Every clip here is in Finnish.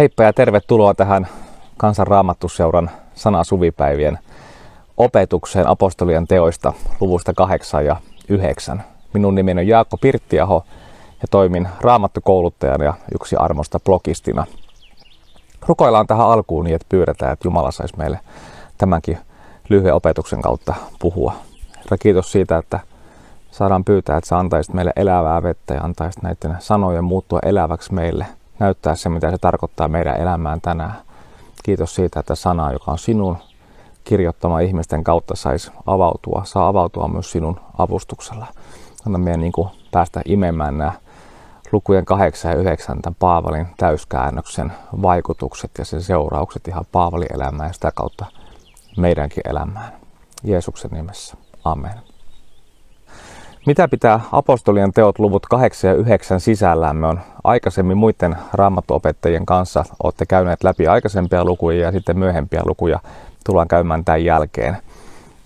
Heippa ja tervetuloa tähän Kansan Raamattuseuran sanasuvipäivien opetukseen Apostolien teoista luvusta 8 ja 9. Minun nimeni on Jaakko Pirttiaho ja toimin raamattukouluttajana ja yksi armosta blogistina. Rukoillaan tähän alkuun niin, että pyydetään, että Jumala saisi meille tämänkin lyhyen opetuksen kautta puhua. Herra, kiitos siitä, että saadaan pyytää, että sä antaisit meille elävää vettä ja antaisit näiden sanojen muuttua eläväksi meille. Näyttää se, mitä se tarkoittaa meidän elämään tänään. Kiitos siitä, että sana, joka on sinun kirjoittama ihmisten kautta, saisi avautua. Saa avautua myös sinun avustuksella. Anna meidän päästä imemään nämä lukujen 8 ja 9 tämän Paavalin täyskäännöksen vaikutukset ja sen seuraukset ihan Paavalin elämään ja sitä kautta meidänkin elämään. Jeesuksen nimessä. Amen. Mitä pitää Apostolien teot luvut 8 ja 9 sisällään? Me on aikaisemmin muiden raamattuopettajien kanssa olette käyneet läpi aikaisempia lukuja ja sitten myöhempiä lukuja tullaan käymään tämän jälkeen.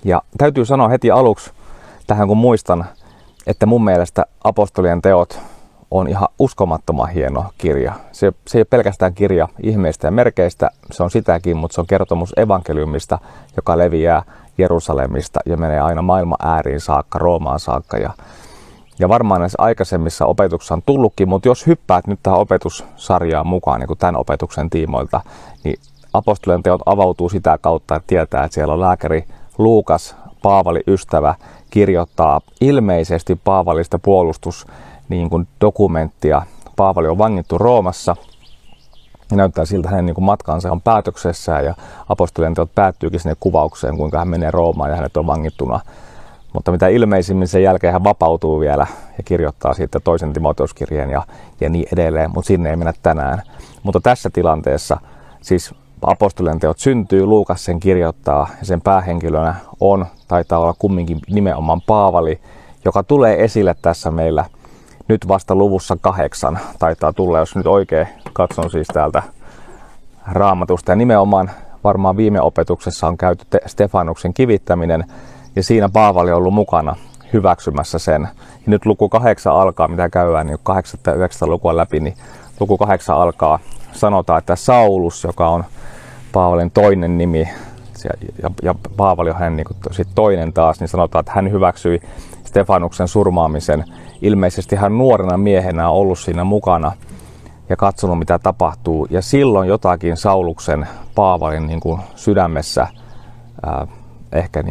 Ja täytyy sanoa heti aluksi tähän, kun muistan, että mun mielestä Apostolien teot on ihan uskomattoman hieno kirja. Se ei ole pelkästään kirja ihmeistä ja merkeistä, se on sitäkin, mutta se on kertomus evankeliumista, joka leviää Jerusalemista ja menee aina maailman ääriin saakka, Roomaan saakka. Ja varmaan näissä aikaisemmissa opetuksissa on tullutkin, mutta jos hyppäät nyt tähän opetussarjaan mukaan, niin kuin tämän opetuksen tiimoilta, niin Apostolien teot avautuu sitä kautta, että tietää, että siellä on lääkäri Luukas, Paavali ystävä, kirjoittaa ilmeisesti Paavalista puolustusdokumenttia. Paavali on vangittu Roomassa. Ja näyttää siltä, hänen matkansa on päätöksessään ja Apostolien teot päättyykin sinne kuvaukseen, kuinka hän menee Roomaan ja hänet on vangittuna. Mutta mitä ilmeisimmin sen jälkeen hän vapautuu vielä ja kirjoittaa siitä toisen Timoteuskirjeen ja niin edelleen, mutta sinne ei mennä tänään. Mutta tässä tilanteessa siis Apostolien teot syntyy, Luukas sen kirjoittaa ja sen päähenkilönä taitaa olla kumminkin nimenomaan Paavali, joka tulee esille tässä meillä. Nyt vasta luvussa 8 taitaa tulla, jos nyt oikein katson siis täältä Raamatusta. Ja nimenomaan varmaan viime opetuksessa on käyty Stefanuksen kivittäminen ja siinä Paavali on ollut mukana hyväksymässä sen. Ja nyt luku 8 alkaa, mitä käydään niin 8 ja 9 lukua läpi, niin luku 8 alkaa. Sanotaan, että Saulus, joka on Paavalin toinen nimi ja Paavali on hänen toinen taas, niin sanotaan, että hän hyväksyi Stefanuksen surmaamisen. Ilmeisesti hän nuorena miehenä on ollut siinä mukana ja katsonut, mitä tapahtuu. Ja silloin jotakin Sauluksen, Paavalin sydämessä ehkä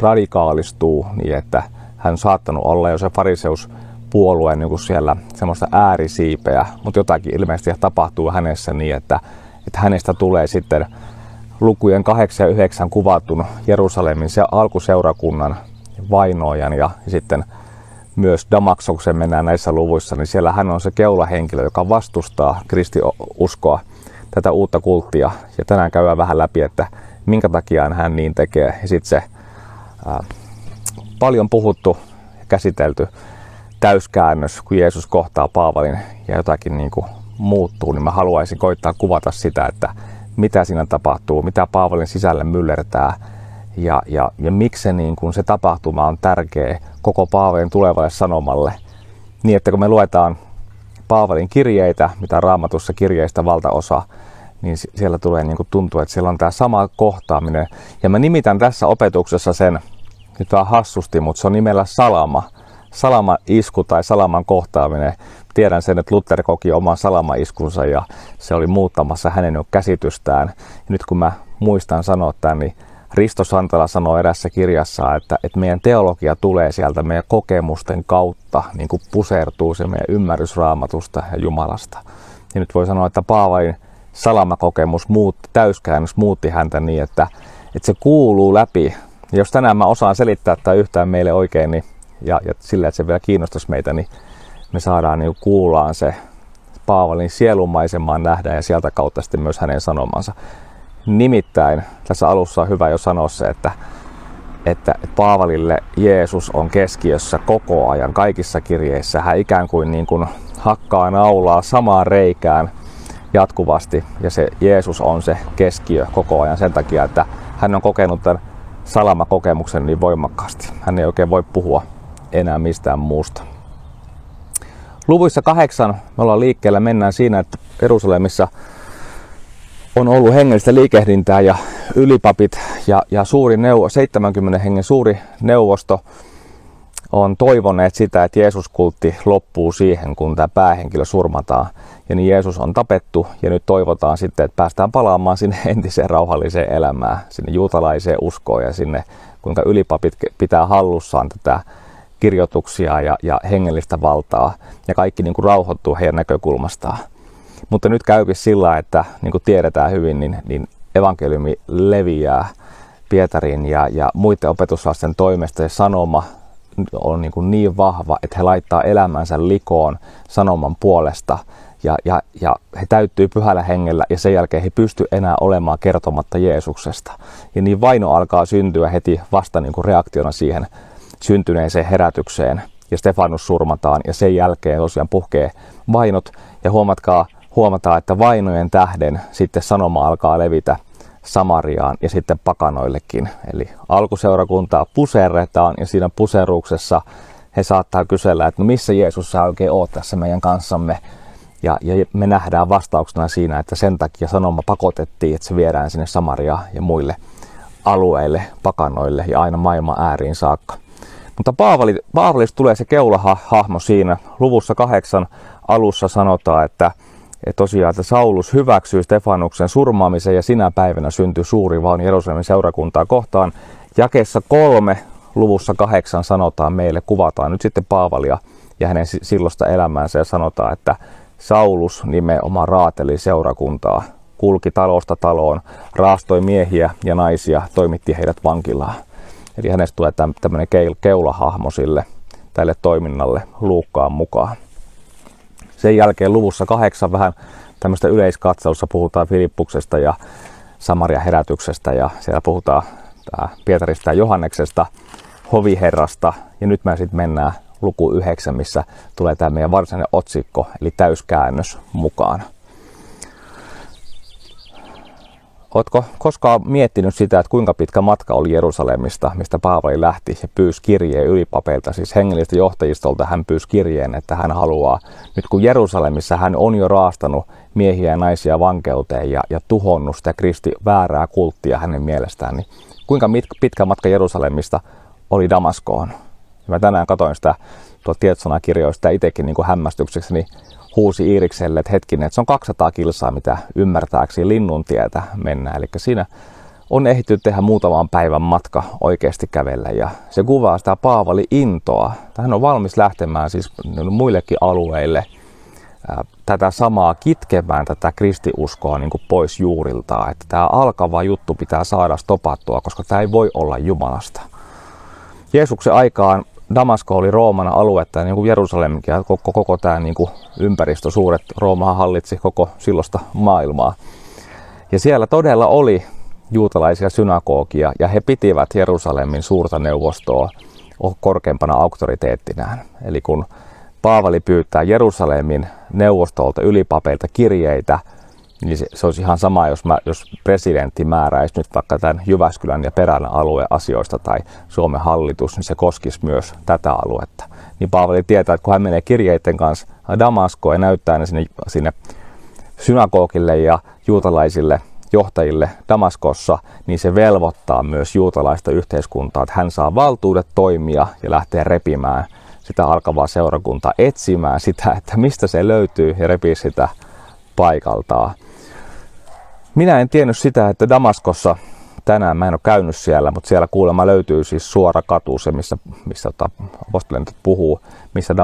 radikaalistuu niin, että hän on saattanut olla jo se fariseuspuolueen siellä semmoista äärisiipeä. Mutta jotakin ilmeisesti tapahtuu hänessä niin, että hänestä tulee sitten lukujen 8 ja 9 kuvatun Jerusalemin se alkuseurakunnan vainoajan ja sitten myös Damaksoksen mennään näissä luvuissa, niin siellä hän on se keulahenkilö, joka vastustaa kristiuskoa, tätä uutta kulttia. Ja tänään käydään vähän läpi, että minkä takia hän niin tekee. Ja sitten se paljon puhuttu ja käsitelty täyskäännös, kun Jeesus kohtaa Paavalin ja jotakin muuttuu, niin mä haluaisin koittaa kuvata sitä, että mitä siinä tapahtuu, mitä Paavalin sisälle myllertää. Ja miksi se tapahtuma on tärkeä koko Paavalin tulevalle sanomalle. Niin, että kun me luetaan Paavalin kirjeitä, mitä Raamatussa kirjeistä valtaosa, niin siellä tulee tuntuu, että siellä on tämä sama kohtaaminen. Ja mä nimitän tässä opetuksessa sen, nyt vähän hassusti, mutta se on nimellä salama. Salaman isku tai salaman kohtaaminen. Tiedän sen, että Luther koki oman salamaiskunsa ja se oli muuttamassa hänen käsitystään. Ja nyt kun mä muistan sanoa tämän, niin Risto Santala sanoi erässä kirjassa, että meidän teologia tulee sieltä meidän kokemusten kautta, niin kuin pusertuu se meidän ymmärrys Raamatusta ja Jumalasta. Ja nyt voi sanoa, että Paavalin salamakokemus, täyskäännös muutti häntä niin, että se kuuluu läpi. Ja jos tänään mä osaan selittää tämä yhtään meille oikein niin, ja sillä, että se vielä kiinnostaisi meitä, niin me saadaan kuullaan se Paavalin sielunmaisemaan nähdä ja sieltä kautta sitten myös hänen sanomansa. Nimittäin tässä alussa on hyvä jo sanoa se, että Paavalille Jeesus on keskiössä koko ajan kaikissa kirjeissä. Hän ikään kuin, hakkaa naulaa samaan reikään jatkuvasti ja se Jeesus on se keskiö koko ajan sen takia, että hän on kokenut tämän salamakokemuksen niin voimakkaasti. Hän ei oikein voi puhua enää mistään muusta. Luvuissa 8 me ollaan liikkeellä, mennään siinä, että Jerusalemissa on ollut hengellistä liikehdintää ja ylipapit ja 70 hengen suuri neuvosto on toivoneet sitä, että Jeesus-kultti loppuu siihen, kun tämä päähenkilö surmataan. Ja niin Jeesus on tapettu ja nyt toivotaan sitten, että päästään palaamaan sinne entiseen rauhalliseen elämään, sinne juutalaiseen uskoon ja sinne, kuinka ylipapit pitää hallussaan tätä kirjoituksia ja hengellistä valtaa. Ja kaikki niin kuin rauhoittuu heidän näkökulmastaan. Mutta nyt käykin sillä, että niin kuin tiedetään hyvin, niin evankeliumi leviää Pietarin ja muiden opetuslasten toimesta ja sanoma on niin vahva, että he laittaa elämänsä likoon sanoman puolesta ja he täyttyy pyhällä hengellä ja sen jälkeen he pysty enää olemaan kertomatta Jeesuksesta. Ja niin vaino alkaa syntyä heti vasta niin kuin reaktiona siihen syntyneeseen herätykseen ja Stefanus surmataan ja sen jälkeen tosiaan puhkee vainot ja huomataan, että vainojen tähden sitten sanoma alkaa levitä Samariaan ja sitten pakanoillekin. Eli alkuseurakuntaa puserretaan ja siinä puseruksessa he saattaa kysellä, että no missä Jeesus sä oikein oot tässä meidän kanssamme. Ja me nähdään vastauksena siinä, että sen takia sanoma pakotettiin, että se viedään sinne Samariaan ja muille alueille, pakanoille ja aina maailman ääriin saakka. Mutta Paavalista tulee se keulahahmo siinä. Luvussa 8 alussa sanotaan, että Saulus hyväksyi Stefanuksen surmaamisen ja sinä päivänä syntyi suuri vaunu Jerusalemin seurakuntaa kohtaan. Jakeessa 3 luvussa 8 sanotaan meille, kuvataan nyt sitten Paavalia ja hänen silloista elämäänsä ja sanotaan, että Saulus nimenomaan raateli seurakuntaa, kulki talosta taloon, raastoi miehiä ja naisia, toimitti heidät vankilaan. Eli hänestä tulee tämmöinen keulahahmo sille tälle toiminnalle Luukkaan mukaan. Sen jälkeen luvussa 8 vähän tämmöistä yleiskatsausta puhutaan Filippuksesta ja Samarian herätyksestä ja siellä puhutaan Pietarista ja Johanneksesta, hoviherrasta ja nyt me sitten mennään luku 9, missä tulee tämä meidän varsinainen otsikko eli täyskäännös mukaan. Ootko koskaan miettinyt sitä, että kuinka pitkä matka oli Jerusalemista, mistä Paavali lähti ja pyysi kirjeen ylipapeilta, siis hengellistä johtajistolta hän pyysi kirjeen, että hän haluaa. Nyt kun Jerusalemissa hän on jo raastanut miehiä ja naisia vankeuteen ja tuhonnut sitä väärää kulttia hänen mielestään, niin kuinka pitkä matka Jerusalemista oli Damaskoon? Mä tänään katsoin sitä tietosanakirjoista ja itsekin niin hämmästykseksi, niin huusi Iirikselle, että hetkinen, että se on 200 kilsaa, mitä ymmärtääkseni Linnuntietä mennään. Eli siinä on ehditty tehdä muutaman päivän matka oikeasti kävellä. Ja se kuvaa sitä Paavali intoa. Hän on valmis lähtemään siis muillekin alueille tätä samaa kitkemään tätä kristiuskoa niin kuin pois juuriltaan. Että tämä alkava juttu pitää saada stopattua, koska tämä ei voi olla Jumalasta. Jeesuksen aikaan Damasko oli Rooman aluetta, niin kuin Jerusalemkin ja koko tämä niin kuin ympäristö, suuret Roomahan hallitsi koko silloista maailmaa. Ja siellä todella oli juutalaisia synagogia ja he pitivät Jerusalemin suurta neuvostoa korkeimpana auktoriteettinään. Eli kun Paavali pyytää Jerusalemin neuvostolta ylipapeilta kirjeitä, niin se olisi ihan sama, jos presidentti määräisi nyt vaikka tämän Jyväskylän ja Perälän alueen asioista tai Suomen hallitus, niin se koskisi myös tätä aluetta. Niin Paavali tietää, että kun hän menee kirjeiden kanssa Damaskoon ja näyttää ne sinne synagogille ja juutalaisille johtajille Damaskossa, niin se velvoittaa myös juutalaista yhteiskuntaa, että hän saa valtuudet toimia ja lähtee repimään sitä alkavaa seurakuntaa, etsimään sitä, että mistä se löytyy ja repii sitä paikaltaan. Minä en tiennyt sitä, että Damaskossa tänään, mä en ole käynyt siellä, mutta siellä kuulemma löytyy siis suora katu, se missä apostolien teot puhuu, missä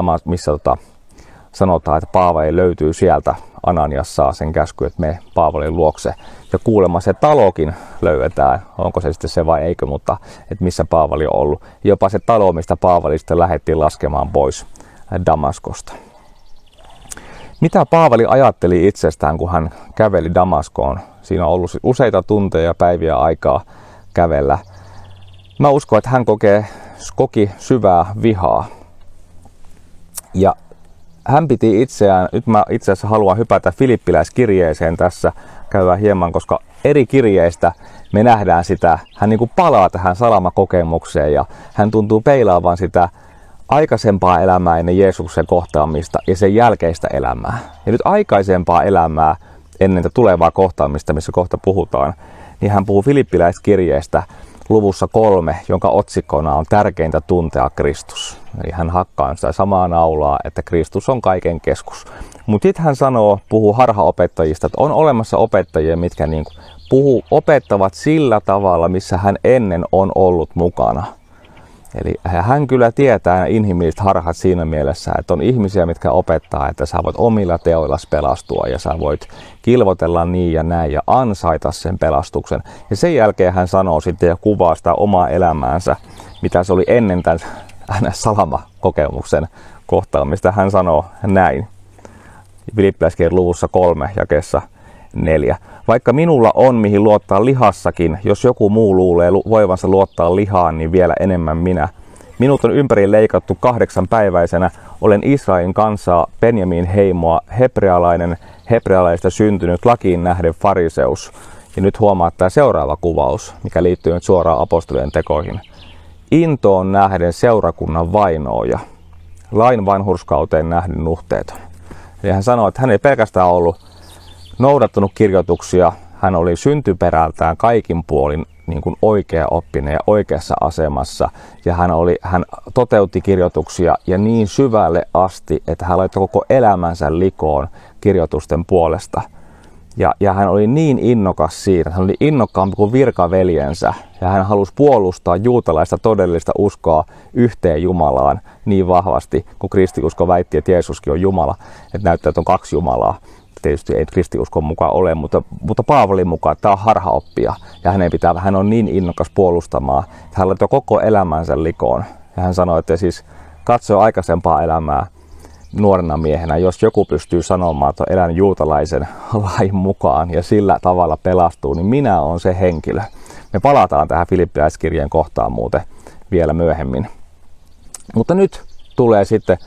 sanotaan, että Paavali löytyy sieltä. Ananias saa sen käsky, että mene Paavalin luokse. Ja kuulemma se talokin löydetään, onko se sitten se vai eikö, mutta että missä Paavali on ollut. Jopa se talo, mistä Paavali sitten lähdettiin laskemaan pois Damaskosta. Mitä Paavali ajatteli itsestään, kun hän käveli Damaskoon? Siinä on ollut useita tunteja ja päiviä aikaa kävellä. Mä uskon, että hän koki syvää vihaa. Ja hän piti itseään, nyt mä itse asiassa haluan hypätä Filippiläiskirjeeseen tässä, käydään hieman, koska eri kirjeistä me nähdään sitä. Hän niin kuin palaa tähän salamakokemukseen ja hän tuntuu peilaavan sitä aikaisempaa elämää ennen Jeesuksen kohtaamista ja sen jälkeistä elämää. Ja nyt aikaisempaa elämää ennen tulevaa kohtaamista, missä kohta puhutaan, niin hän puhuu Filippiläiskirjeestä luvussa 3, jonka otsikkona on tärkeintä tuntea Kristus. Eli hän hakkaa sitä samaa naulaa, että Kristus on kaiken keskus. Mutta sitten hän sanoo, puhuu harhaopettajista, että on olemassa opettajia, mitkä niinku opettavat sillä tavalla, missä hän ennen on ollut mukana. Eli hän kyllä tietää inhimilliset harhat siinä mielessä, että on ihmisiä, mitkä opettaa, että sä voit omilla teoillasi pelastua ja sä voit kilvotella niin ja näin ja ansaita sen pelastuksen. Ja sen jälkeen hän sanoo sitten ja kuvaa sitä omaa elämäänsä, mitä se oli ennen tämän salama-kokemuksen kohtaamista. Hän sanoo näin, Filippiläiskirjan luvussa 3 jakeessa 4. Vaikka minulla on mihin luottaa lihassakin, jos joku muu luulee voivansa luottaa lihaan, niin vielä enemmän minä. Minut on ympäri leikattu 8-päiväisenä. Olen Israelin kansaa, Benjamin heimoa, hebrealaista syntynyt, lakiin nähden fariseus. Ja nyt huomaa tämä seuraava kuvaus, mikä liittyy nyt suoraan apostolien tekoihin. Intoon nähden seurakunnan vainooja, lain vanhurskauteen nähden nuhteeton. Eli hän sanoo, että hän ei pelkästään ollut noudattanut kirjoituksia, hän oli syntyperältään kaikin puolin niin kuin oikea oppinen ja oikeassa asemassa. Ja hän toteutti kirjoituksia ja niin syvälle asti, että hän laittoi koko elämänsä likoon kirjoitusten puolesta. Ja hän oli niin innokas siinä, hän oli innokkaampi kuin virkaveljensä. Ja hän halusi puolustaa juutalaista todellista uskoa yhteen Jumalaan niin vahvasti, kun kristiusko väitti, että Jeesuskin on Jumala. Että näyttää, että on kaksi Jumalaa. Tietysti ei kristiuskon mukaan ole, mutta Paavalin mukaan tämä on harhaoppia. Ja hän on niin innokas puolustamaan, että hän laittoi koko elämänsä likoon. Ja hän sanoi, että siis katsoi aikaisempaa elämää nuorena miehenä. Jos joku pystyy sanomaan, että on elänyt juutalaisen lain mukaan ja sillä tavalla pelastuu, niin minä olen se henkilö. Me palataan tähän Filippiläiskirjeen kohtaan muuten vielä myöhemmin. Mutta nyt tulee sitten...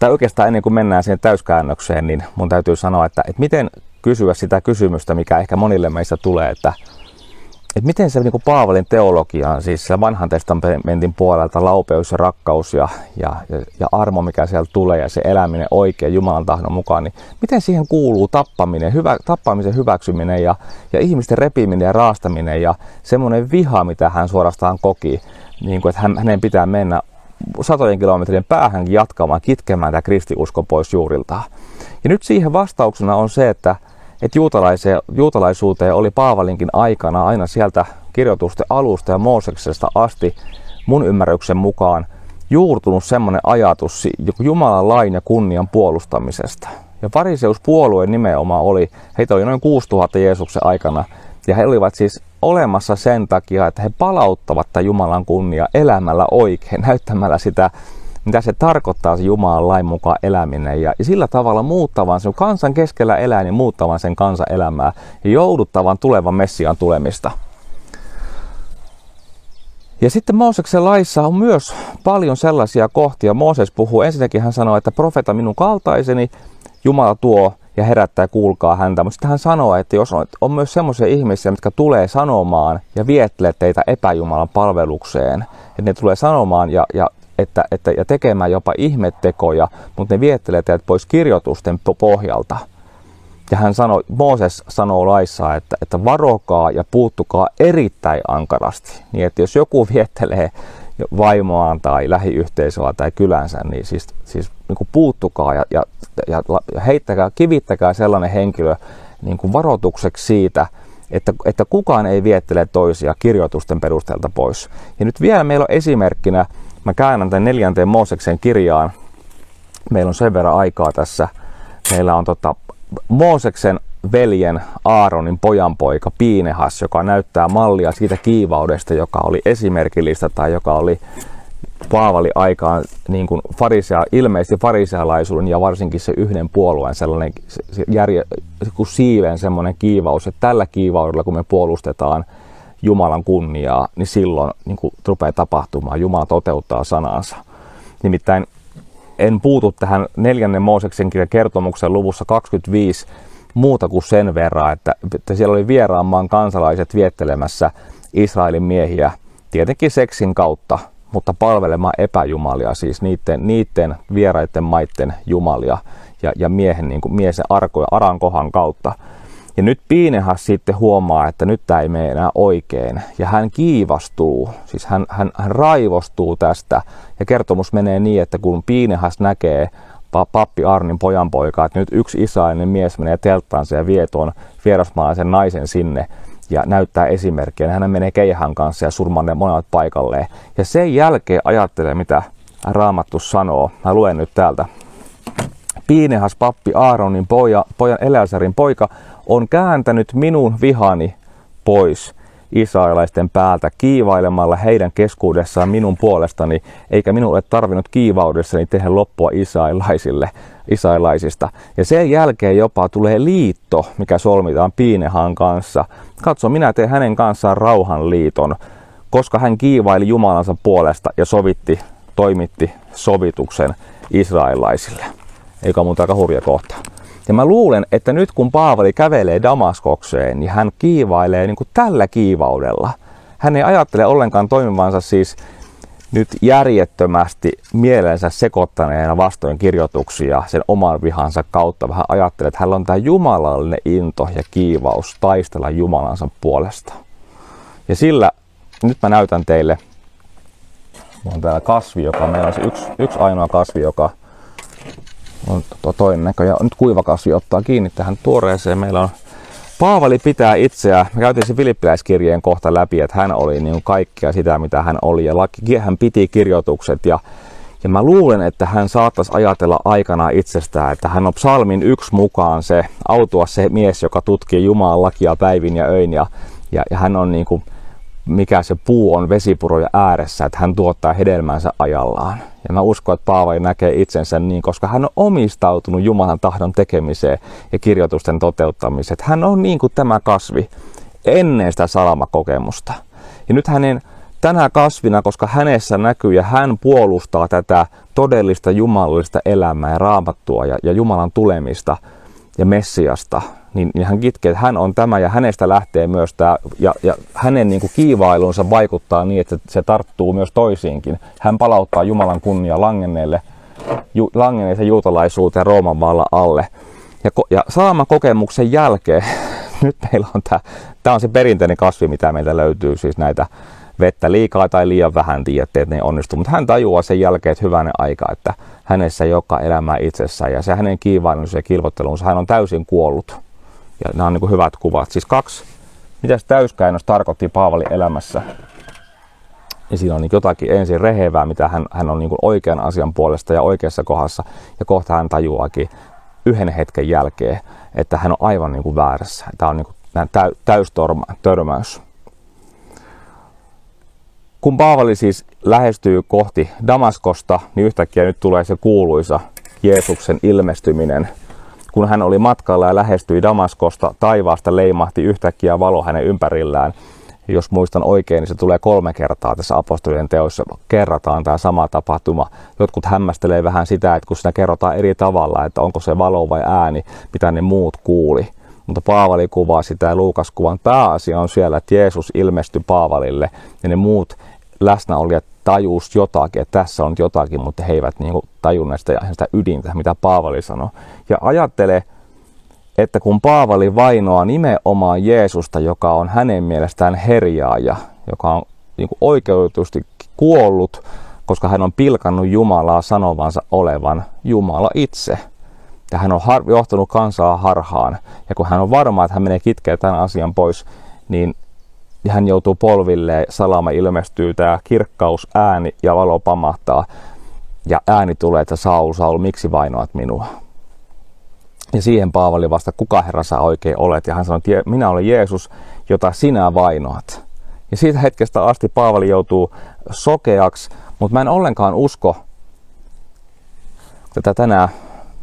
Tai oikeastaan ennen kuin mennään siihen täyskäännökseen, niin mun täytyy sanoa, että miten kysyä sitä kysymystä, mikä ehkä monille meistä tulee, että miten se niin kuin Paavalin teologiaan, siis se vanhan testamentin puolelta laupeus ja rakkaus ja armo, mikä sieltä tulee ja se eläminen oikein Jumalan tahdon mukaan, niin miten siihen kuuluu tappaminen, tappamisen hyväksyminen ja ihmisten repiminen ja raastaminen ja semmoinen viha, mitä hän suorastaan koki, niin kuin, että hänen pitää mennä satojen kilometrin päähän jatkamaan, kitkemään tämä kristinusko pois juuriltaan. Ja nyt siihen vastauksena on se, että juutalaisuuteen oli Paavalinkin aikana aina sieltä kirjoitusten alusta ja Mooseksesta asti mun ymmärryksen mukaan juurtunut semmoinen ajatus Jumalan lain ja kunnian puolustamisesta. Ja fariseuspuolue nimenomaan oli, heitä oli noin 6000 Jeesuksen aikana, ja he olivat siis olemassa sen takia, että he palauttavat tämän Jumalan kunnia elämällä oikein, näyttämällä sitä, mitä se tarkoittaa se Jumalan lain mukaan eläminen. Ja sillä tavalla muuttavan sen kansan keskellä elää, niin muuttavan sen kansan elämää ja jouduttavan tulevan Messiaan tulemista. Ja sitten Mooseksen laissa on myös paljon sellaisia kohtia. Mooses puhuu, ensinnäkin hän sanoo, että profeeta minun kaltaiseni Jumala tuo ja herättää, kuulkaa häntä. Mutta sitten hän sanoo, että jos on myös semmoisia ihmisiä, jotka tulee sanomaan ja viettelee teitä epäjumalan palvelukseen. Että ne tulee sanomaan ja tekemään jopa ihmettekoja, mutta ne viettelee teitä pois kirjoitusten pohjalta. Ja hän sanoi, Mooses sanoo laissa, että varokaa ja puuttukaa erittäin ankarasti. Niin, että jos joku viettelee vaimoaan tai lähiyhteisöä tai kylänsä, niin siis niin kuin puuttukaa ja heittäkää, kivittäkää sellainen henkilö niin kuin varoitukseksi siitä, että kukaan ei viettele toisia kirjoitusten perusteelta pois. Ja nyt vielä meillä on esimerkkinä, mä käännän tämän 4. Mooseksen kirjaan, meillä on sen verran aikaa tässä, meillä on Mooseksen veljen Aaronin pojanpoika Piinehas, joka näyttää mallia siitä kiivaudesta, joka oli esimerkillistä tai joka oli Paavali aikaan niin kuin ilmeisesti farisealaisuuden ja varsinkin se yhden puolueen sellainen siiven semmoinen kiivaus, että tällä kiivaudella kun me puolustetaan Jumalan kunniaa, niin silloin niin kuin rupeaa tapahtumaan, Jumala toteuttaa sanansa. Nimittäin en puutu tähän 4. Mooseksen kirjan kertomuksen luvussa 25 muuta kuin sen verran, että siellä oli vieraan maan kansalaiset viettelemässä Israelin miehiä, tietenkin seksin kautta, mutta palvelemaan epäjumalia, siis niiden vieraiden maiden jumalia. ja miehen niin kuin mies arankohan kautta. Ja nyt Piinehas sitten huomaa, että nyt tämä ei mene enää oikein. Ja hän kiivastuu, siis hän raivostuu tästä. Ja kertomus menee niin, että kun Piinehas näkee pappi Aarnin pojanpoikaa, että nyt yksi israelinen mies menee telttaansa ja vie tuon vierasmaalaisen naisen sinne ja näyttää esimerkkiä. Hän menee keihän kanssa ja surmaa ne monet paikalleen. Ja sen jälkeen ajattelee, mitä Raamattu sanoo. Mä luen nyt täältä. Piinehas pappi Aaronin pojan Eleasarin poika on kääntänyt minun vihani pois israelaisten päältä kiivailemalla heidän keskuudessaan minun puolestani, eikä minun ole tarvinnut kiivaudessani tehdä loppua israelaisista. Ja sen jälkeen jopa tulee liitto, mikä solmitaan Piinehan kanssa. Katso, minä teen hänen kanssaan rauhanliiton, koska hän kiivaili Jumalansa puolesta ja toimitti sovituksen israelaisille. Eikä muuta aika hurja kohta. Ja mä luulen, että nyt kun Paavali kävelee Damaskokseen, niin hän kiivailee niin kuin tällä kiivaudella. Hän ei ajattele ollenkaan toimivansa siis nyt järjettömästi mielensä sekoittaneena vastoin kirjoituksia sen oman vihansa kautta. Vähän ajattelee, että hänellä on tämä jumalallinen into ja kiivaus taistella Jumalansa puolesta. Ja sillä, nyt mä näytän teille, mulla on täällä kasvi, joka meillä on yksi ainoa kasvi, joka on toinen näköjään. Nyt kuivakasvi ottaa kiinni tähän tuoreeseen. Meillä on Paavali pitää itseään. Me käytiin se Filippiläiskirjeen kohta läpi, että hän oli niin kaikkea sitä, mitä hän oli. Ja hän piti kirjoitukset. Ja mä luulen, että hän saattaisi ajatella aikanaan itsestään, että hän on psalmin 1 mukaan se autua se mies, joka tutkii Jumalan lakia päivin ja öin. Ja hän on niin kuin, mikä se puu on vesipuroja ääressä, että hän tuottaa hedelmänsä ajallaan. Ja mä uskon, että Paavali näkee itsensä niin, koska hän on omistautunut Jumalan tahdon tekemiseen ja kirjoitusten toteuttamiseen. Että hän on niin kuin tämä kasvi ennen sitä salamakokemusta. Ja nyt hänen tänä kasvina, koska hänessä näkyy ja hän puolustaa tätä todellista jumalallista elämää ja Raamattua ja Jumalan tulemista ja Messiasta, niin hän kitkee, että hän on tämä ja hänestä lähtee myös tämä, ja hänen niin kuin kiivailunsa vaikuttaa niin, että se tarttuu myös toisiinkin. Hän palauttaa Jumalan kunnia langenneeseen juutalaisuuteen Rooman vallan alle. Ja saaman kokemuksen jälkeen, nyt meillä on tämä on se perinteinen kasvi, mitä meiltä löytyy, siis näitä vettä liikaa tai liian vähän, tiedätte, että ne onnistuu. Mutta hän tajuaa sen jälkeen, että hyvänen aika, että hänessä ei olekaan elämää itsessään. Ja se hänen kiivailunsa ja kilvottelunsa, hän on täysin kuollut. Ja nämä on niin kuin hyvät kuvat. Siis 2. Mitäs täyskäännös tarkoitti Paavalin elämässä? Ja siinä on niin jotakin ensin rehevää, mitä hän on niin kuin oikean asian puolesta ja oikeassa kohdassa. Ja kohta hän tajuaakin yhden hetken jälkeen, että hän on aivan niin kuin väärässä. Tämä on niin kuin täystörmäys. Kun Paavali siis lähestyy kohti Damaskosta, niin yhtäkkiä nyt tulee se kuuluisa Jeesuksen ilmestyminen. Kun hän oli matkalla ja lähestyi Damaskosta, taivaasta leimahti yhtäkkiä valo hänen ympärillään. Jos muistan oikein, niin se tulee 3 kertaa tässä Apostolien teoissa. Kerrataan tämä sama tapahtuma. Jotkut hämmästelee vähän sitä, että kun siinä kerrotaan eri tavalla, että onko se valo vai ääni, mitä ne muut kuuli. Mutta Paavali kuvaa sitä ja Luukas kuvan. Pääasia on siellä, että Jeesus ilmestyi Paavalille ja ne muut läsnäolijat tajuus jotakin, että tässä on jotakin, mutta he eivät niin kuin tajunneet sitä ydintä, mitä Paavali sanoi. Ja ajattele, että kun Paavali vainoaa nimenomaan Jeesusta, joka on hänen mielestään herjaaja, joka on niin kuin oikeutusti kuollut, koska hän on pilkannut Jumalaa sanovansa olevan Jumala itse. Ja hän on johtanut kansaa harhaan. Ja kun hän on varma, että hän menee kitkeä tämän asian pois, niin hän joutuu polvilleen, salama ilmestyy, tämä kirkkaus, ääni ja valo pamahtaa. Ja ääni tulee, että Saul, Saul, miksi vainoat minua? Ja siihen Paavali vasta, kuka Herra sä oikein olet? Ja hän sanoi, että minä olen Jeesus, jota sinä vainoat. Ja siitä hetkestä asti Paavali joutuu sokeaksi, mutta mä en ollenkaan usko tätä tänään.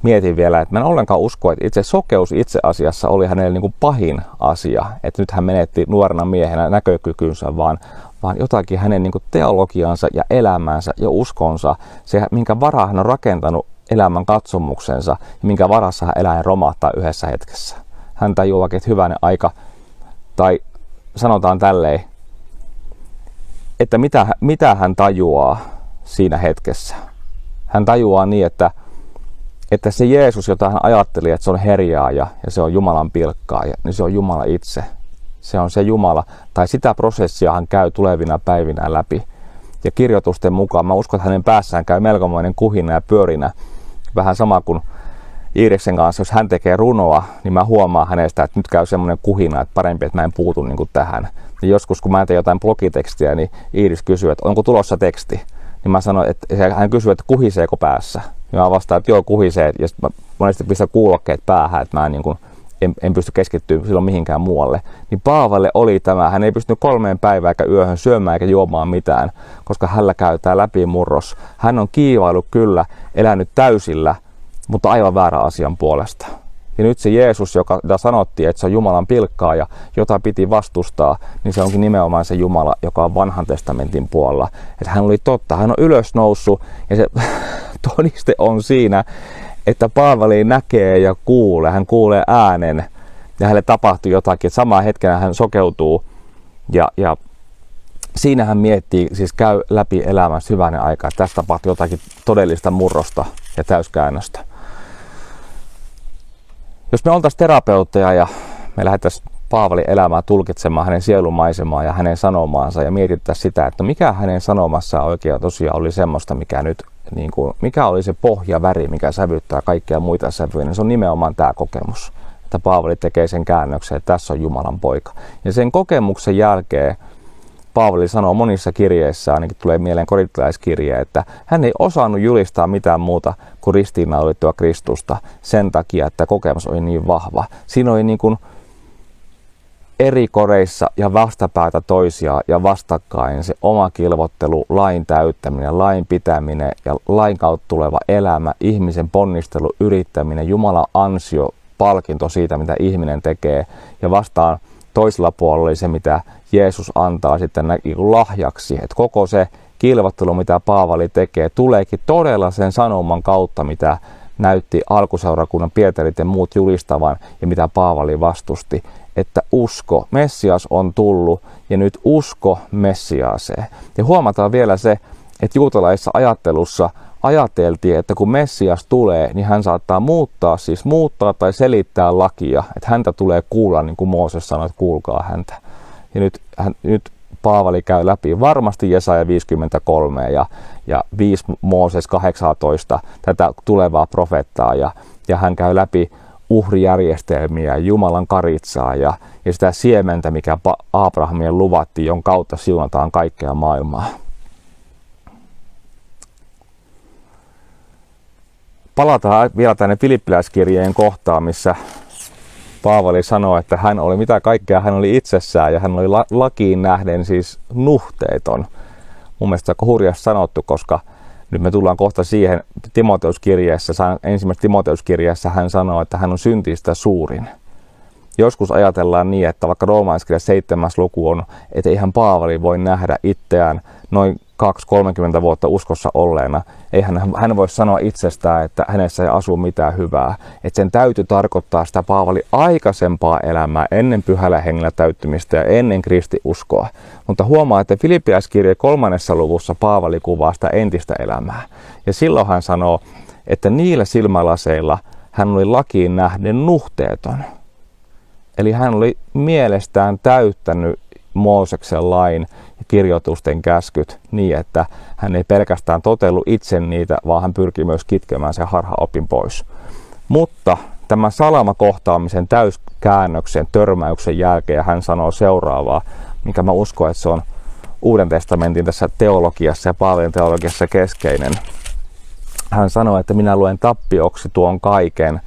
Mietin vielä, että mä en ollenkaan usko, että itse sokeus itse asiassa oli hänelle niin kuin pahin asia. Että nyt hän menetti nuorena miehenä näkökykynsä, vaan jotakin hänen niin kuin teologiansa ja elämänsä ja uskonsa. Se, minkä varaa hän on rakentanut elämän katsomuksensa ja minkä varassa hän elää romahtaa yhdessä hetkessä. Hän tajuakin, että hyvänen aika, tai sanotaan tälleen, että mitä hän tajuaa siinä hetkessä. Hän tajuaa niin, että että se Jeesus, jota hän ajatteli, että se on herjaaja ja se on Jumalan pilkkaaja, niin se on Jumala itse. Se on se Jumala, tai sitä prosessia hän käy tulevina päivinä läpi. Ja kirjoitusten mukaan, mä uskon, että hänen päässään käy melkomoinen kuhina ja pyörinä. Vähän sama kuin Iiriksen kanssa, jos hän tekee runoa, niin mä huomaan hänestä, että nyt käy semmoinen kuhina, että parempi, että mä en puutu niin kuin tähän. Ja joskus, kun mä teen jotain blogitekstiä, niin Iiris kysyy, että onko tulossa teksti. Niin mä sanon, että hän kysyy, että kuhiseeko päässä. Ja mä vastaan, että joo, kuhisee. Ja sitten monesti pistän kuulokkeet päähän, että mä en, niin kuin, en pysty keskittymään silloin mihinkään muualle. Niin Paavalle oli tämä. Hän ei pystynyt 3 päivää eikä yöhön syömään eikä juomaan mitään, koska hänellä käy tämä läpimurros. Hän on kiivaillut kyllä, elänyt täysillä, mutta aivan väärän asian puolesta. Ja nyt se Jeesus, joka sanottiin, että se on Jumalan pilkkaaja, jota piti vastustaa, niin se onkin nimenomaan se Jumala, joka on Vanhan testamentin puolella. Että hän oli totta, hän on ylösnoussut ja se todiste on siinä, että Paavali näkee ja kuulee, hän kuulee äänen ja hänelle tapahtuu jotakin. Samaan hetkenä hän sokeutuu ja siinä hän miettii, siis käy läpi elämän syvänä aikaa, että tässä tapahtuu jotakin todellista murrosta ja täyskäännöstä. Jos me oltaisiin terapeutteja ja me lähdettäisiin Paavalin elämää tulkitsemaan hänen sielumaisemaa ja hänen sanomaansa ja mietittäisiin sitä, että mikä hänen sanomassaan oikein tosiaan oli semmoista, mikä nyt, niin kuin, mikä oli se pohjaväri, mikä sävyttää kaikkia muita sävyjä, niin se on nimenomaan tämä kokemus, että Paavali tekee sen käännöksen, että tässä on Jumalan poika. Ja sen kokemuksen jälkeen Paavali sanoo monissa kirjeissä, ainakin tulee mieleen Korintalaiskirje, että hän ei osannut julistaa mitään muuta kuin ristiinnaulittua Kristusta sen takia, että kokemus oli niin vahva. Siinä oli niin kuin eri koreissa ja vastapäätä toisiaan ja vastakkain se oma kilvottelu, lain täyttäminen, lain pitäminen ja lain kautta tuleva elämä, ihmisen ponnistelu, yrittäminen, Jumalan ansio, palkinto siitä, mitä ihminen tekee ja vastaan toisella puolella oli se, mitä Jeesus antaa sitten lahjaksi. Että koko se kilvottelu, mitä Paavali tekee, tuleekin todella sen sanoman kautta, mitä näytti alkuseurakunnan Pietarit ja muut julistavan ja mitä Paavali vastusti. Että usko, Messias on tullut ja nyt usko Messiaaseen. Ja huomataan vielä se, että juutalaisessa ajattelussa ajateltiin, että kun Messias tulee, niin hän saattaa muuttaa tai selittää lakia. Että häntä tulee kuulla, niin kuin Mooses sanoi, että kuulkaa häntä. Ja nyt Paavali käy läpi varmasti Jesaja 53 ja 5 Mooses 18, tätä tulevaa profeettaa. Ja hän käy läpi uhrijärjestelmiä, Jumalan karitsaa ja sitä siementä, mikä Abrahamille luvattiin, jonka kautta siunataan kaikkea maailmaa. Palataan vielä tänne Filippiläiskirjeen kohtaan, missä Paavali sanoi, että hän oli mitä kaikkea, hän oli itsessään ja hän oli lakiin nähden siis nuhteeton. Mun mielestä aika hurjasti sanottu, koska nyt me tullaan kohta siihen Timoteuskirjeessä, ensimmäisessä Timoteuskirjeessä hän sanoo, että hän on syntistä suurin. Joskus ajatellaan niin, että vaikka Roomalaiskirja 7. luku on, että eihän Paavali voi nähdä itseään noin 2-30 vuotta uskossa olleena. Eihän hän voi sanoa itsestään, että hänessä ei asu mitään hyvää. Että sen täytyy tarkoittaa sitä Paavali aikaisempaa elämää ennen pyhällä hengellä täyttymistä ja ennen kristiuskoa. Mutta huomaa, että Filippiläiskirje 3. luvussa Paavali kuvaa sitä entistä elämää. Ja silloin hän sanoo, että niillä silmälaseilla hän oli lakiin nähden nuhteeton. Eli hän oli mielestään täyttänyt Mooseksen lain ja kirjoitusten käskyt niin, että hän ei pelkästään totellut itse niitä, vaan hän pyrki myös kitkemään sen harhaopin pois. Mutta tämän salamakohtaamisen täyskäännöksen, törmäyksen jälkeen hän sanoo seuraavaa, minkä mä uskon, että se on Uuden testamentin tässä teologiassa ja Paavalin teologiassa keskeinen. Hän sanoo, että minä luen tappioksi tuon kaiken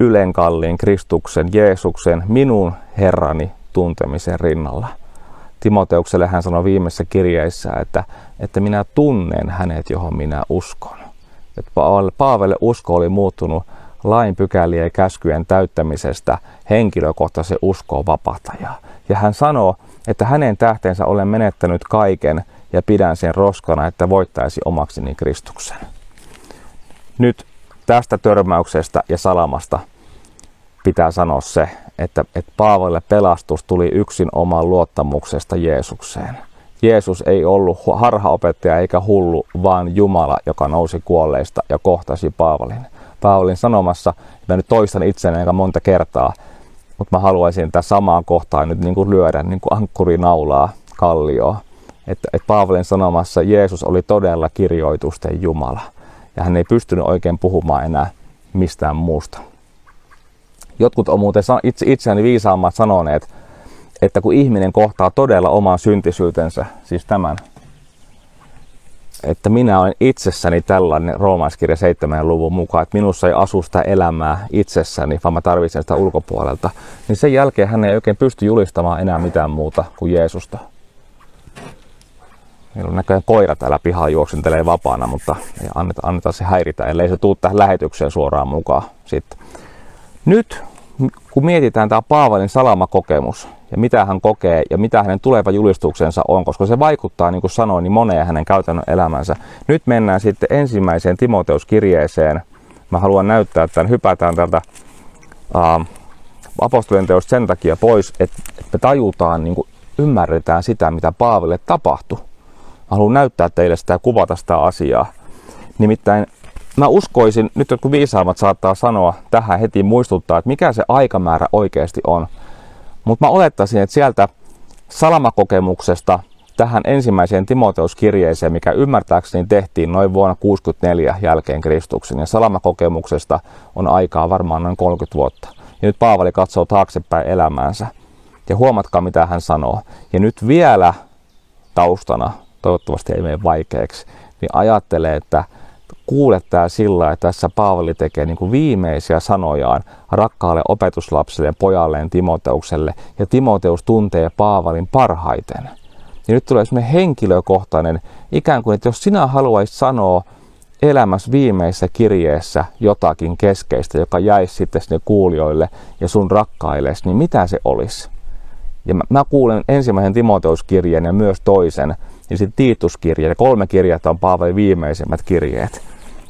ylenkalliin Kristuksen, Jeesuksen, minun Herrani tuntemisen rinnalla. Timoteukselle hän sanoi viimeisessä kirjeissä, että minä tunnen hänet, johon minä uskon. Että Paavalle usko oli muuttunut lain pykälien ja käskyjen täyttämisestä henkilökohtaisen uskoon vapahtajaa. Ja hän sanoo, että hänen tähteensä olen menettänyt kaiken ja pidän sen roskana, että voittaisi omakseni Kristuksen. Nyt tästä törmäyksestä ja salamasta pitää sanoa se, että Paavalle pelastus tuli yksin oman luottamuksesta Jeesukseen. Jeesus ei ollut harhaopettaja eikä hullu, vaan Jumala, joka nousi kuolleista ja kohtasi Paavalin. Paavolin sanomassa, mitä nyt toistan itseäni aika monta kertaa. Mutta mä haluaisin tätä samaan kohtaan nyt niin kuin lyödä niin kuin ankkuri-naulaa kallioon. Että Paavolin sanomassa Jeesus oli todella kirjoitusten Jumala. Ja hän ei pystynyt oikein puhumaan enää mistään muusta. Jotkut on muuten itseäni viisaammat sanoneet, että kun ihminen kohtaa todella oman syntisyytensä, siis tämän, että minä olen itsessäni tällainen Roomalaiskirja 7. luvun mukaan, että minussa ei asu sitä elämää itsessäni, vaan mä tarvitsen sitä ulkopuolelta, niin sen jälkeen hän ei oikein pysty julistamaan enää mitään muuta kuin Jeesusta. Meillä on näköjään koira täällä pihaa juoksentelee vapaana, mutta ei anneta se häiritä, ellei se tule tähän lähetykseen suoraan mukaan. Sitten. Nyt kun mietitään tämä Paavalin salamakokemus ja mitä hän kokee ja mitä hänen tuleva julistuksensa on, koska se vaikuttaa, niin kuin sanoin, niin moneen hänen käytännön elämänsä. Nyt mennään sitten ensimmäiseen Timoteuskirjeeseen. Mä haluan näyttää tämän, hypätään tältä Apostolien teosta sen takia pois, että me tajutaan, niin kuin ymmärretään sitä, mitä Paaville tapahtui. Mä haluan näyttää teille sitä ja kuvata sitä asiaa. Nimittäin mä uskoisin, nyt jotkut viisaammat saattaa sanoa tähän heti muistuttaa, että mikä se aikamäärä oikeasti on. Mutta mä olettaisin, että sieltä salamakokemuksesta tähän ensimmäiseen Timoteuskirjeeseen, mikä ymmärtääkseni tehtiin noin vuonna 64 jälkeen Kristuksen. Ja salamakokemuksesta on aikaa varmaan noin 30 vuotta. Ja nyt Paavali katsoo taaksepäin elämäänsä. Ja huomatkaa, mitä hän sanoo. Ja nyt vielä taustana, toivottavasti ei mene vaikeaksi, niin ajattelee, että kuulet tää sillä, että tässä Paavali tekee niin kuin viimeisiä sanojaan rakkaalle opetuslapselle ja pojalleen Timoteukselle. Ja Timoteus tuntee Paavalin parhaiten. Ja nyt tulee semmoinen henkilökohtainen, ikään kuin, että jos sinä haluaisit sanoa elämässä viimeisessä kirjeessä jotakin keskeistä, joka jäisi sitten sinne kuulijoille ja sun rakkaillesi, niin mitä se olisi? Ja mä kuulen ensimmäisen Timoteuskirjeen ja myös toisen, ja sitten Tiituskirje, ja 3 kirjaa on Paavalin viimeisimmät kirjeet.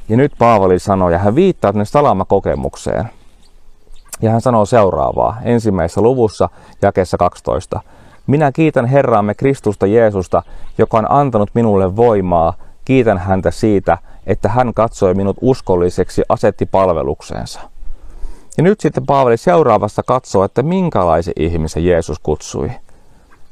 Ja nyt Paavali sanoo, ja hän viittaa tänne salamakokemukseen. Ja hän sanoo seuraavaa, ensimmäisessä luvussa, jakeessa 12. Minä kiitän Herraamme Kristusta Jeesusta, joka on antanut minulle voimaa. Kiitän häntä siitä, että hän katsoi minut uskolliseksi, asetti palvelukseensa. Ja nyt sitten Paavali seuraavassa katsoo, että minkälaisen ihmisen Jeesus kutsui.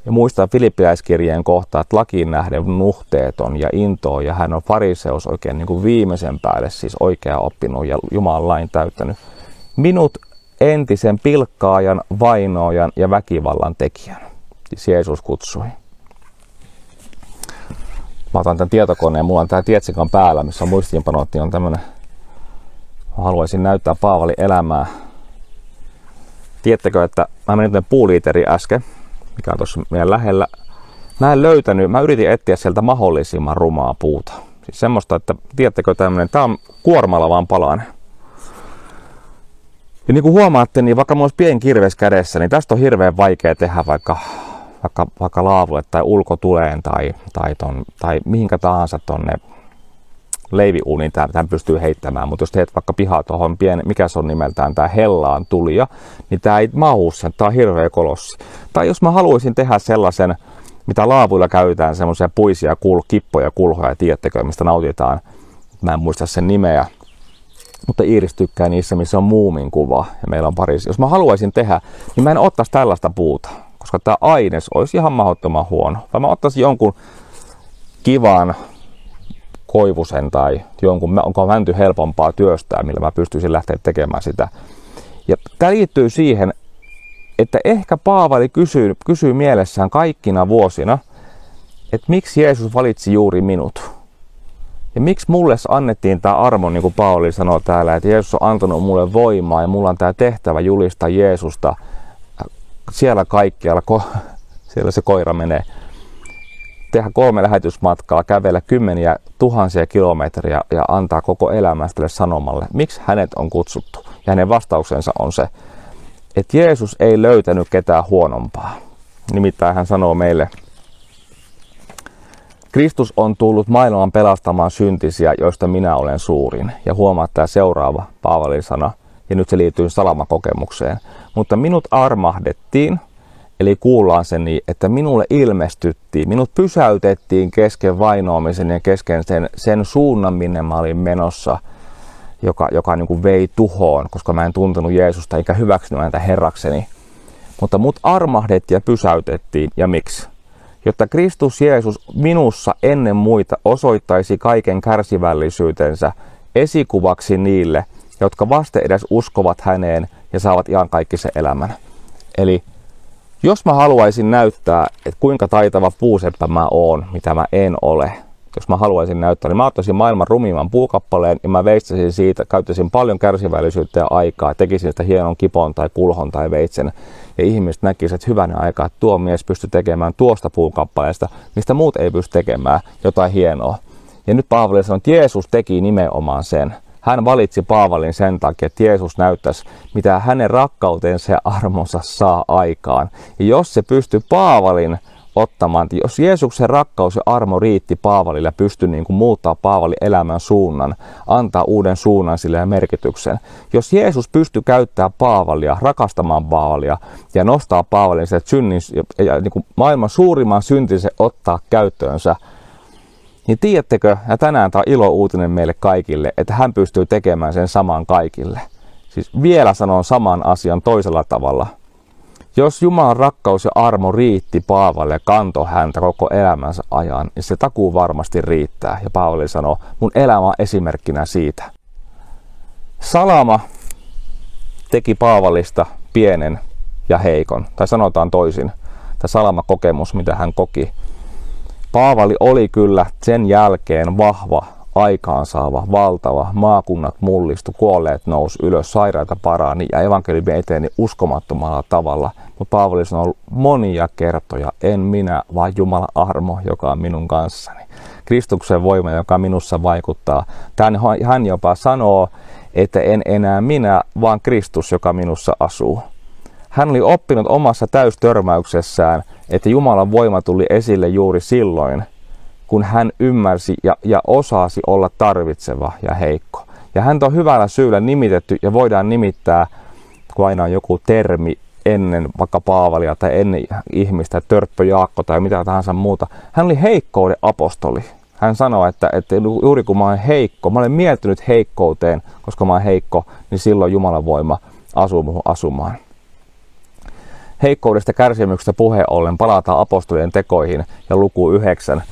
Ja muistaa Filippiläiskirjeen kohtaa, että lakiin nähden nuhteeton ja intoo, ja hän on fariseus oikein niin kuin viimeisen päälle, siis oikea oppinut ja Jumalan lain täyttänyt. Minut entisen pilkkaajan, vainoajan ja väkivallan tekijän. Siis Jeesus kutsui. Mä otan tämän tietokoneen, mulla on tää tietsikan päällä, missä on muistiinpanot, niin on tämmönen. Mä haluaisin näyttää Paavalin elämää. Tiedättekö, että mä menin tuonne puuliiteriin äsken, mikä on tuossa meidän lähellä. Mä en löytänyt, mä yritin etsiä sieltä mahdollisimman rumaa puuta. Siis semmoista, että tiedättekö tämmönen, tää on kuormalla vaan palanen. Ja niin kuin huomaatte, niin vaikka mulla olisi pieni kirves kädessä, niin tästä on hirveän vaikea tehdä vaikka laavulle tai ulkotuleen tai mihinkä tahansa tonne leiviuuniin tämän pystyy heittämään, mutta jos teet vaikka pihaa tuohon pienen, mikä se on nimeltään, tämä hellaan tulija, niin tämä ei mahu sen, tämä on hirveä kolossi. Tai jos mä haluaisin tehdä sellaisen, mitä laavuilla käytetään, semmoisia puisia kippoja, kulhoja, tiedättekö, mistä nautitaan, mä en muista sen nimeä, mutta Iiris tykkää niissä, missä on muumin kuva ja meillä on Pariisi. Jos mä haluaisin tehdä, niin mä en ottaisi tällaista puuta, koska tämä aines olisi ihan mahdottoman huono. Tai mä ottaisin jonkun kivan koivusen tai jonkun, onko mänty helpompaa työstää, millä mä pystyisin lähteä tekemään sitä. Ja tämä liittyy siihen, että ehkä Paavali kysyy mielessään kaikkina vuosina, että miksi Jeesus valitsi juuri minut? Ja miksi mulle annettiin tämä armo, niin kuin Paavali sanoo täällä, että Jeesus on antanut mulle voimaa ja mulla on tämä tehtävä julistaa Jeesusta siellä kaikkialla, siellä se koira menee. Tehdä 3 lähetysmatkaa, kävellä kymmeniä tuhansia kilometriä ja antaa koko elämänsä tälle sanomalle. Miksi hänet on kutsuttu? Ja hänen vastauksensa on se, että Jeesus ei löytänyt ketään huonompaa. Nimittäin hän sanoo meille, Kristus on tullut maailman pelastamaan syntisiä, joista minä olen suurin. Ja huomaa tämä seuraava Paavalin sana, ja nyt se liittyy salamakokemukseen. Mutta minut armahdettiin. Eli kuullaan se niin, että minulle ilmestyttiin, minut pysäytettiin kesken vainoamisen ja kesken sen suunnan, minne mä olin menossa. joka niin kuin vei tuhoon, koska mä en tuntenut Jeesusta eikä hyväksynyt häntä herrakseni. Mutta mut armahdettiin ja pysäytettiin. Ja miksi? Jotta Kristus Jeesus minussa ennen muita osoittaisi kaiken kärsivällisyytensä esikuvaksi niille, jotka vasten edes uskovat häneen ja saavat iankaikkisen elämän. Eli jos mä haluaisin näyttää, että kuinka taitava puuseppä mä oon, mitä mä en ole, jos mä haluaisin näyttää, niin mä ottaisin maailman rumimman puukappaleen ja mä veistäisin siitä, käyttäisin paljon kärsivällisyyttä ja aikaa, tekisin sitä hienon kipon tai kulhon tai veitsen. Ja ihmiset näkisivät, että hyvänä aikaa, että tuo mies pystyi tekemään tuosta puukappaleesta, mistä muut ei pysty tekemään jotain hienoa. Ja nyt Paavali sanoi, että Jeesus teki nimenomaan sen. Hän valitsi Paavalin sen takia, että Jeesus näyttäisi, mitä hänen rakkautensa ja armonsa saa aikaan. Ja jos se pystyi Paavalin ottamaan, jos Jeesuksen rakkaus ja armo riitti Paavalille ja pystyi niin kuin muuttaa Paavalin elämän suunnan, antaa uuden suunnan sille ja merkityksen. Jos Jeesus pystyi käyttämään Paavalia, rakastamaan Paavalia ja nostaa Paavalin sieltä synnin, ja niin kuin maailman suurimman syntisen ottaa käyttöönsä, niin tiedättekö, ja tänään tämä on ilouutinen meille kaikille, että hän pystyy tekemään sen saman kaikille. Siis vielä sanon saman asian toisella tavalla. Jos Jumalan rakkaus ja armo riitti Paavalle ja kantoi häntä koko elämänsä ajan, niin se takuu varmasti riittää. Ja Paavali sanoo, mun elämä on esimerkkinä siitä. Salama teki Paavalista pienen ja heikon. Tai sanotaan toisin, tämä salamakokemus, mitä hän koki. Paavali oli kyllä sen jälkeen vahva, aikaansaava, valtava, maakunnat mullistu, kuolleet nousi ylös, sairaita parani ja evankeliumi eteni uskomattomalla tavalla. Mutta Paavali sanoi monia kertoja, en minä, vaan Jumalan armo, joka on minun kanssani. Kristuksen voima, joka minussa vaikuttaa. Hän jopa sanoo, että en enää minä, vaan Kristus, joka minussa asuu. Hän oli oppinut omassa täystörmäyksessään, että Jumalan voima tuli esille juuri silloin, kun hän ymmärsi ja osasi olla tarvitseva ja heikko. Ja häntä on hyvällä syyllä nimitetty ja voidaan nimittää, kun aina on joku termi ennen vaikka Paavalia tai ennen ihmistä, Törppö Jaakko tai mitä tahansa muuta. Hän oli heikkouden apostoli. Hän sanoi, että juuri kun mä olen heikko, mä olen mieltynyt heikkouteen, koska mä olen heikko, niin silloin Jumalan voima asuu muhun asumaan. Heikkoudesta kärsimyksestä puheen ollen palataan apostolien tekoihin ja luku 9.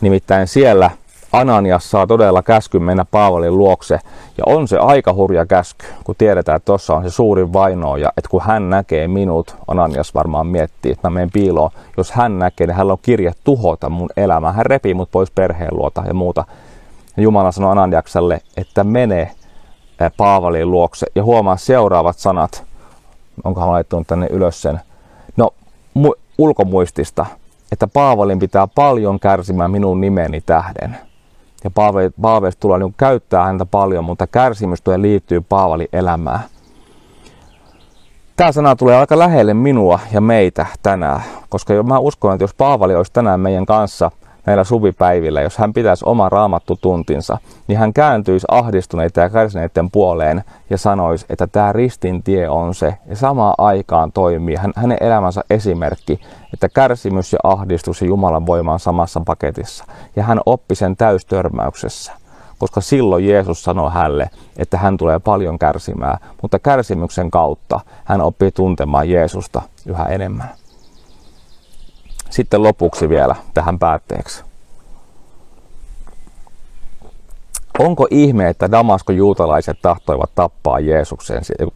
Nimittäin siellä Ananias saa todella käskyn mennä Paavalin luokse. Ja on se aika hurja käsky, kun tiedetään, että tuossa on se suurin vainooja. Että kun hän näkee minut, Ananias varmaan miettii, että mä menen piiloon. Jos hän näkee, niin hänellä on kirje tuhota mun elämää. Hän repii mut pois perheen luota ja muuta. Ja Jumala sanoi Ananiakselle, että mene Paavalin luokse. Ja huomaa seuraavat sanat. Onkohan laittanut tänne ylös sen? No, ulkomuistista, että Paavalin pitää paljon kärsimään minun nimeni tähden. Ja Paavalista tulee niin käyttää häntä paljon, mutta kärsimys liittyy Paavalin elämään. Tämä sana tulee aika lähelle minua ja meitä tänään, koska mä uskon, että jos Paavali olisi tänään meidän kanssa näillä suvipäivillä, jos hän pitäisi oman raamattutuntinsa, niin hän kääntyisi ahdistuneita ja kärsineiden puoleen ja sanoisi, että tämä ristin tie on se ja samaan aikaan toimii. Hänen elämänsä esimerkki, että kärsimys ja ahdistus ja Jumalan voima on samassa paketissa. Ja hän oppi sen täystörmäyksessä, koska silloin Jeesus sanoi hänelle, että hän tulee paljon kärsimään, mutta kärsimyksen kautta hän oppii tuntemaan Jeesusta yhä enemmän. Sitten lopuksi vielä tähän päätteeksi. Onko ihme, että Damaskon juutalaiset tahtoivat tappaa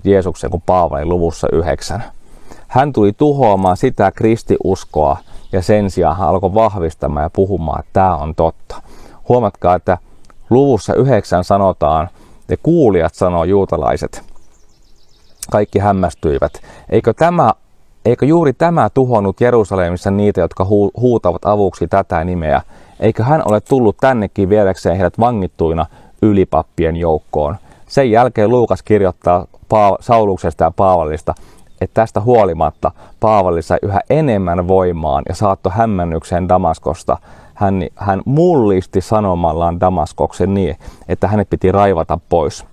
Jeesuksen kun Paavalin luvussa 9? Hän tuli tuhoamaan sitä kristiuskoa ja sen sijaan hän alkoi vahvistamaan ja puhumaan, että tämä on totta. Huomatkaa, että luvussa 9 sanotaan, ja kuulijat sanoo juutalaiset. Kaikki hämmästyivät. Eikö juuri tämä tuhonnut Jerusalemissa niitä, jotka huutavat avuksi tätä nimeä? Eikö hän ole tullut tännekin viedäkseen heidät vangittuina ylipappien joukkoon? Sen jälkeen Luukas kirjoittaa Sauluksesta ja Paavalista, että tästä huolimatta Paavali sai yhä enemmän voimaan ja saattoi hämmennykseen Damaskosta. Hän mullisti sanomallaan Damaskoksen niin, että hänet piti raivata pois.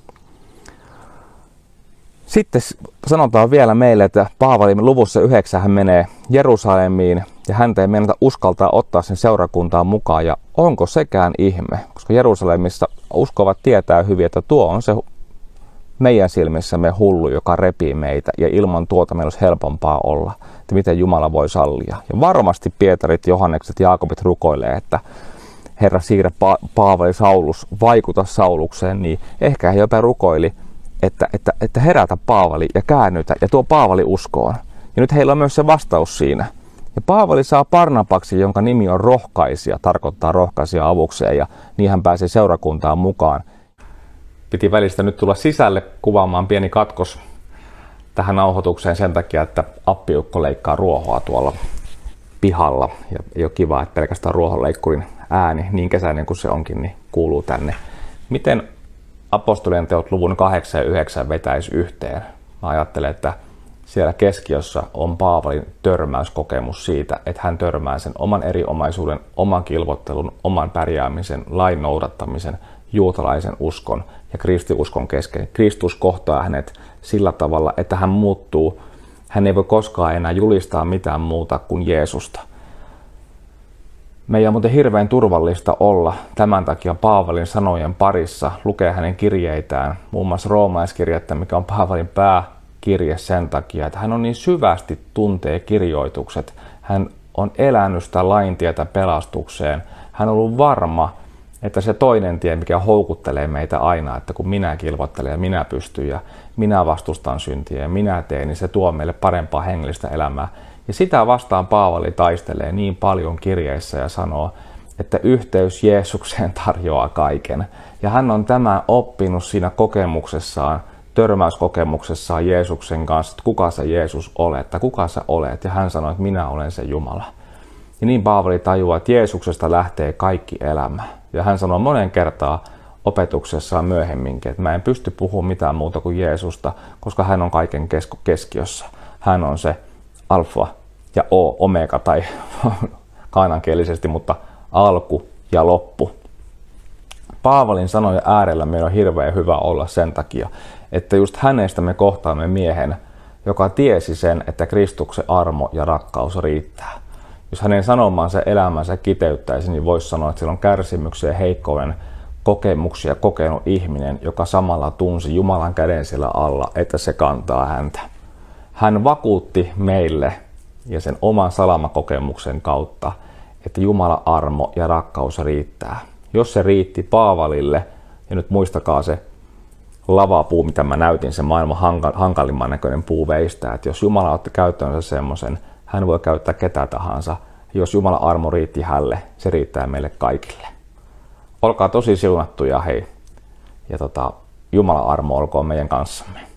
Sitten sanotaan vielä meille, että Paavalin luvussa 9 hän menee Jerusalemiin ja häntä ei meinata uskaltaa ottaa sen seurakuntaan mukaan. Ja onko sekään ihme, koska Jerusalemissa uskovat tietää hyvin, että tuo on se meidän silmissämme hullu, joka repii meitä, ja ilman tuota meillä olisi helpompaa olla, että miten Jumala voi sallia. Ja varmasti Pietarit, Johannekset, Jaakobit rukoilee, että Herra siirrä Paavali Saulus, vaikuta Saulukseen, niin ehkä he jopa rukoili, että herätä Paavali ja käännytä ja tuo Paavali uskoon. Ja nyt heillä on myös se vastaus siinä. Ja Paavali saa Barnabaksi, jonka nimi on rohkaisija, tarkoittaa rohkaisija avukseen, ja niin hän pääsee seurakuntaan mukaan. Piti välistä nyt tulla sisälle kuvaamaan pieni katkos tähän nauhoitukseen sen takia, että appiukko leikkaa ruohoa tuolla pihalla. Ja ei ole kiva, että pelkästään ruohonleikkurin ääni, niin kesäinen kuin se onkin, niin kuuluu tänne. Miten Apostolien teot luvun 8 ja 9 vetäisi yhteen? Mä ajattelen, että siellä keskiössä on Paavalin törmäyskokemus siitä, että hän törmää sen oman eriomaisuuden, oman kilvottelun, oman pärjäämisen, lain noudattamisen, juutalaisen uskon ja kristiuskon kesken. Kristus kohtaa hänet sillä tavalla, että hän muuttuu. Hän ei voi koskaan enää julistaa mitään muuta kuin Jeesusta. Meidän on muuten hirveän turvallista olla tämän takia Paavalin sanojen parissa, lukee hänen kirjeitään, muun muassa roomalaiskirjettä, mikä on Paavalin pääkirje sen takia, että hän on niin syvästi tuntee kirjoitukset. Hän on elänyt sitä laintietä pelastukseen. Hän on ollut varma, että se toinen tie, mikä houkuttelee meitä aina, että kun minä kilvoittelen ja minä pystyn ja minä vastustan syntiä ja minä teen, niin se tuo meille parempaa hengellistä elämää. Ja sitä vastaan Paavali taistelee niin paljon kirjeissä ja sanoo, että yhteys Jeesukseen tarjoaa kaiken. Ja hän on tämän oppinut siinä kokemuksessaan, törmäyskokemuksessaan Jeesuksen kanssa, että kuka sä Jeesus olet, tai kuka sä olet. Ja hän sanoi, että minä olen se Jumala. Ja niin Paavali tajuaa, että Jeesuksesta lähtee kaikki elämä. Ja hän sanoi monen kertaa opetuksessaan myöhemminkin, että mä en pysty puhumaan mitään muuta kuin Jeesusta, koska hän on kaiken keskiössä. Hän on se alfa ja omega, tai kaanankielisesti, mutta alku ja loppu. Paavalin sanojen äärellä meillä on hirveän hyvä olla sen takia, että just hänestä me kohtaamme miehen, joka tiesi sen, että Kristuksen armo ja rakkaus riittää. Jos hänen sanomaansa elämänsä kiteyttäisi, niin voisi sanoa, että siellä on kärsimyksiä ja heikkouden kokemuksia kokenut ihminen, joka samalla tunsi Jumalan käden siellä alla, että se kantaa häntä. Hän vakuutti meille ja sen oman salamakokemuksen kautta, että Jumalan armo ja rakkaus riittää. Jos se riitti Paavalille, ja nyt muistakaa se lavapuu, mitä mä näytin, se maailman hankalimman näköinen puu veistää, että jos Jumala otti käyttöönsä semmoisen, hän voi käyttää ketä tahansa. Jos Jumalan armo riitti hälle, se riittää meille kaikille. Olkaa tosi siunattuja, hei. Ja Jumalan armo olkoon meidän kanssamme.